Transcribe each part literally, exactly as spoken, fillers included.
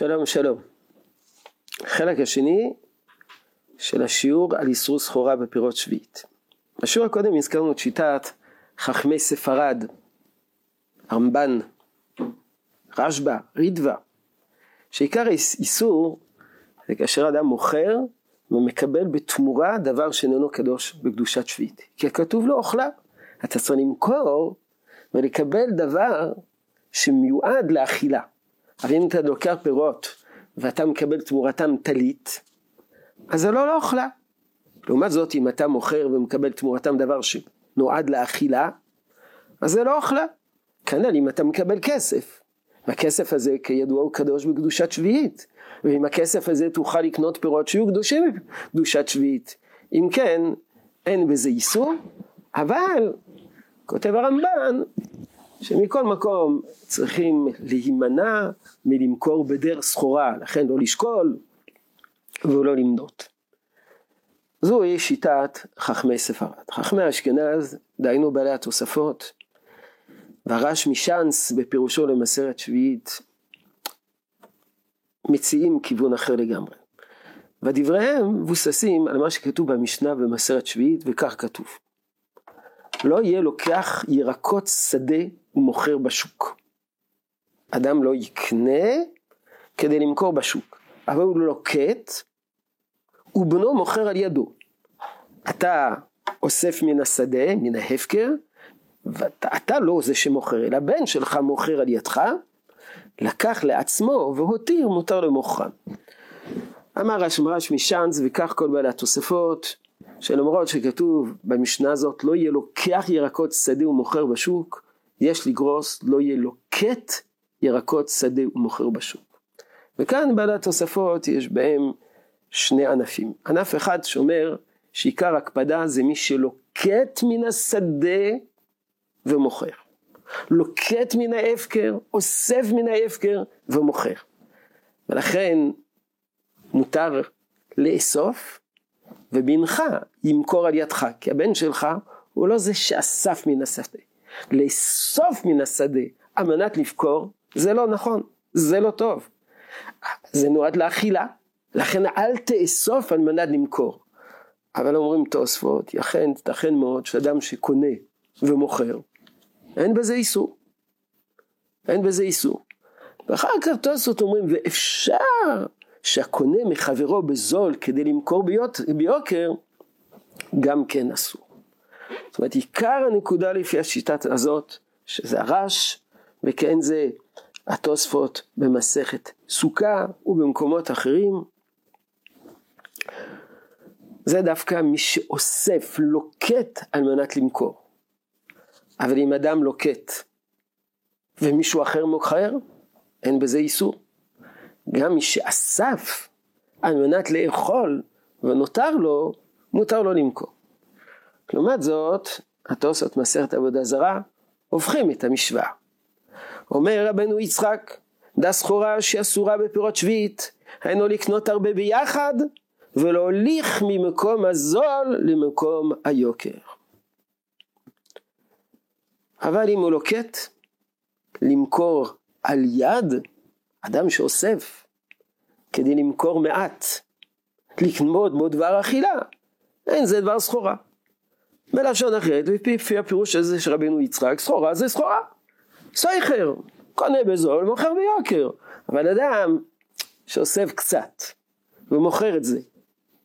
שלום שלום. החלק השני של השיעור על איסור סחורה בפירות שביעית. בשיעור הקודם הזכרנו את שיטת חכמי ספרד, הרמב"ן, רשב"א, רדב"א, שעיקר איסור זה כאשר אדם מוכר ומקבל בתמורה דבר שאיננו קדוש בקדושת שביעית. כי כתוב לו אוכלה, אתה צריך למכור ולקבל דבר שמיועד לאכילה. אבל אם אתה לוקח פירות ואתה מקבל תמורתם תלית, אז זה לא לאוכלה. לעומת זאת, אם אתה מוכר ומקבל תמורתם דבר שנועד לאכילה, אז זה לא אוכלה. כנ"ל אם אתה מקבל כסף, והכסף הזה כידוע הוא קדוש בקדושת שביעית, ועם הכסף הזה תוכל לקנות פירות שיהיו קדושים בקדושת שביעית. אם כן, אין בזה איסור, אבל כותב הרמב"ן, שמכל מקום צריכים להימנע מלמכור בדר סחורה, לכן לא לשקול ולא למדות. זוהי שיטת חכמי ספרד. חכמי אשכנז, דהיינו בעלי התוספות, והרש משאנס בפירושו למסרת שביעית, מציעים כיוון אחר לגמרי. ודבריהם מבוססים על מה שכתוב במשנה במסרת שביעית, וכך כתוב: לא יהיה לוקח ירקות שדה ומוכר בשוק. אדם לא יקנה כדי למכור בשוק, אבל הוא לוקט ובנו מוכר על ידו. אתה אוסף מן השדה, מן ההפקר, ואתה אתה לא זה שמוכר, אלא בן שלך מוכר על ידך, לקח לעצמו והותיר מותר למוכרם. אמר רשמרש משאנס וכך כל בעלי התוספות, שלמרות שכתוב במשנה הזאת לא יהיה לוקח ירקות שדה ומוכר בשוק, יש לגרוס לא יהיה לוקט ירקות שדה ומוכר בשוק. וכאן בעלי התוספות יש בהם שני ענפים. ענף אחד שאומר שעיקר הקפדה זה מי שלוקט מן השדה ומוכר. לוקט מן ההפקר, אוסף מן ההפקר ומוכר. ולכן מותר לאסוף, ובנך ימכור על ידך, כי הבן שלך הוא לא זה שאסף מן השדה. לאסוף מן השדה על מנת לבכור, זה לא נכון, זה לא טוב. זה נועד לאכילה, לכן אל תאסוף על מנת למכור. אבל אומרים תוספות, יכן, תכן מאוד שאדם שקונה ומוכר, אין בזה איסור. אין בזה איסור. ואחר כך תוספות אומרים, ואפשר שהקונה מחברו בזול כדי למכור ביוקר, גם כן אסור. זאת אומרת, עיקר הנקודה לפי השיטת הזאת, שזה הרש, וכן זה התוספות במסכת סוכה ובמקומות אחרים, זה דווקא מי שאוסף, לוקט על מנת למכור. אבל אם אדם לוקט ומישהו אחר מוכר, אין בזה איסור. גם מי שאסף על מנת לאכול ונותר לו, מותר לו למכור. לעומת זאת, התוספות מסכת עבודה זרה הופכים את המשוואה. אומר רבנו יצחק, דה סחורה שאסורה בפירות שביעית, היינו לקנות הרבה ביחד ולהוליך ממקום הזול למקום היוקר. אבל אם הוא לוקט למכור על יד, אדם שאוסף כדי למכור מעט, לקנות בו דבר אכילה, אין זה דבר סחורה. מלשון אחרת, לפי הפירוש הזה של רבנו יצחק, סחורה זה סחורה. סוחר, קונה בזול, מוכר ביוקר. אבל אדם שאוסף קצת ומוכר את זה,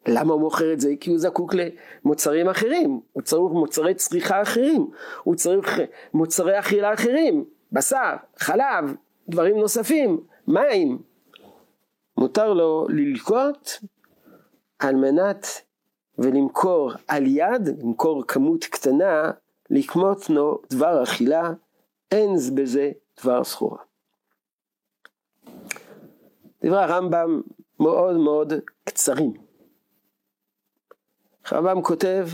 למה הוא מוכר את זה? כי הוא זקוק למוצרים אחרים, הוא צריך מוצרי צריכה אחרים, הוא צריך מוצרי אכילה אחרים, בשר, חלב, דברים נוספים, מים. מותר לו ללקוט על מנת ולמכור על יד, למכור כמות קטנה, לקנות לו דבר אכילה, אין בזה דבר סחורה. דברי הרמב"ם מאוד מאוד קצרים. הרמב"ם כותב,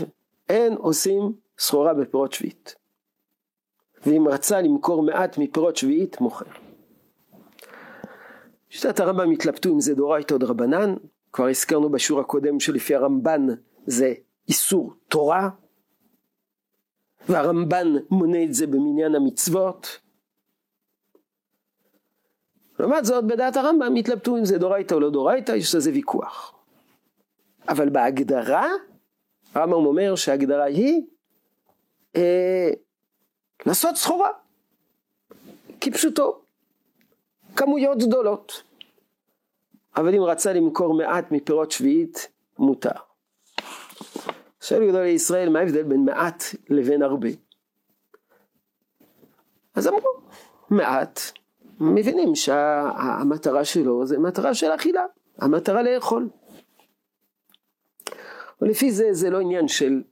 אין עושים סחורה בפירות שביעית. ואם רצה למכור מעט מפירות שביעית, מוכר. שיטת הרמב"ם התלבטו אם זה דאורייתא או דרבנן. כבר הזכרנו בשיעור הקודם שלפי הרמב"ן זה איסור תורה, והרמב"ן מונה את זה במניין המצוות. לעומת זאת, בדעת הרמב"ם התלבטו אם זה דורייתא או לא דורייתא, יש לזה ויכוח. אבל בהגדרה, הרמב"ם אומר שההגדרה היא אה, לעשות סחורה, כפשוטו, כמויות גדולות. אבל אם רצה למכור מעט מפירות שביעית, מותר. שאלו גדולי ישראל, מה ההבדל בין מעט לבין הרבה? אז אמרו, מעט, מבינים שהמטרה שלו זה מטרה של אכילה, המטרה לאכול. ולפי זה, זה לא עניין של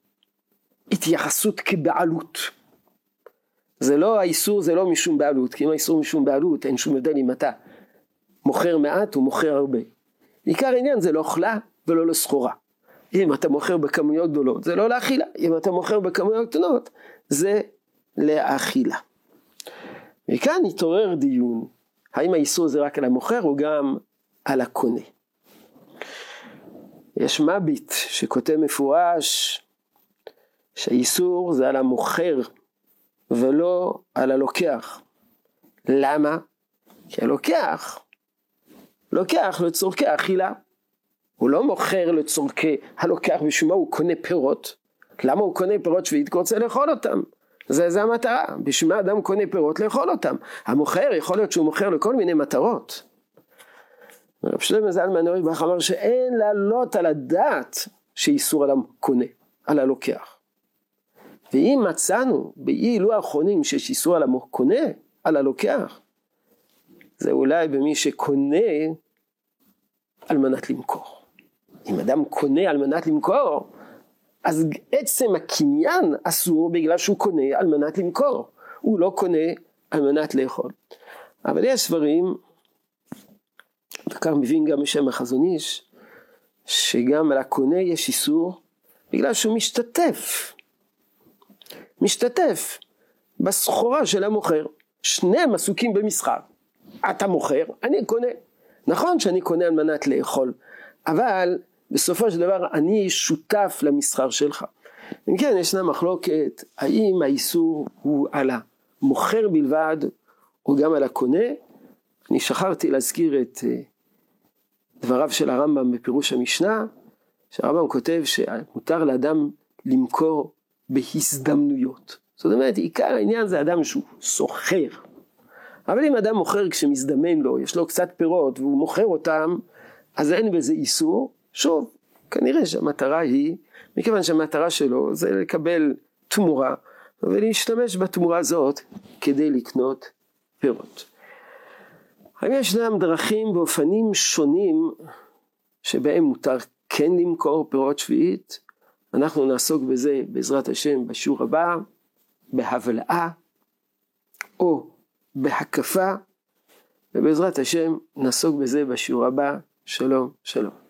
התייחסות כבעלות. זה לא האיסור, זה לא משום בעלות, כי אם האיסור משום בעלות, אין שום הבדל אם אתה מוכר מעט ומוכר הרבה. עיקר העניין זה לא אכלה ולא לסחורה. אם אתה מוכר בכמויות גדולות, זה לא לאכילה. אם אתה מוכר בכמויות קטנות, זה לאכילה. וכאן התעורר דיון, האם האיסור זה רק על המוכר או גם על הקונה. יש מביט שכותב מפורש שהאיסור זה על המוכר ולא על הלוקח. למה? כי הלוקח, לוקח לצורכי האכילה. הוא לא מוכר לצורכי הלוקח, בשביל מה הוא קונה פירות? למה הוא קונה פירות שביעית? כי הוא רוצה לאכול אותם. זה, זה המטרה, בשביל מה אדם קונה פירות לאכול אותם? המוכר יכול להיות שהוא מוכר לכל מיני מטרות. רב שלמה זלמן אוירבך אמר שאין לעלות על הדעת שאיסור על הקונה, על הלוקח. ואם מצאנו באילו האחרונים שיש איסור על הקונה, על הלוקח, זה אולי במי שקונה על מנת למכור. אם אדם קונה על מנת למכור, אז עצם הקניין אסור בגלל שהוא קונה על מנת למכור. הוא לא קונה על מנת לאכול. אבל יש סברים, וכך מבין גם משם החזון איש, שגם על הקונה יש איסור, בגלל שהוא משתתף. משתתף בסחורה של המוכר. שניהם עסוקים במסחר. אתה מוכר, אני קונה. נכון שאני קונה על מנת לאכול, אבל בסופו של דבר אני שותף למסחר שלך. אם כן, ישנה מחלוקת, האם האיסור הוא על המוכר בלבד, או גם על הקונה. אני שכחתי להזכיר את דבריו של הרמב"ם בפירוש המשנה, שהרמב"ם כותב שמותר לאדם למכור בהזדמנויות. זאת אומרת, עיקר העניין זה אדם שהוא סוחר. אבל אם אדם מוכר כשמזדמן לו, יש לו קצת פירות והוא מוכר אותם, אז אין בזה איסור. שוב, כנראה שהמטרה היא, מכיוון שהמטרה שלו זה לקבל תמורה, ולהשתמש בתמורה הזאת כדי לקנות פירות. האם ישנם דרכים באופנים שונים שבהם מותר כן למכור פירות שביעית? אנחנו נעסוק בזה בעזרת השם בשיעור הבא, בהבלעה או בהקפה, ובעזרת השם נעסוק בזה בשיעור הבא. שלום, שלום.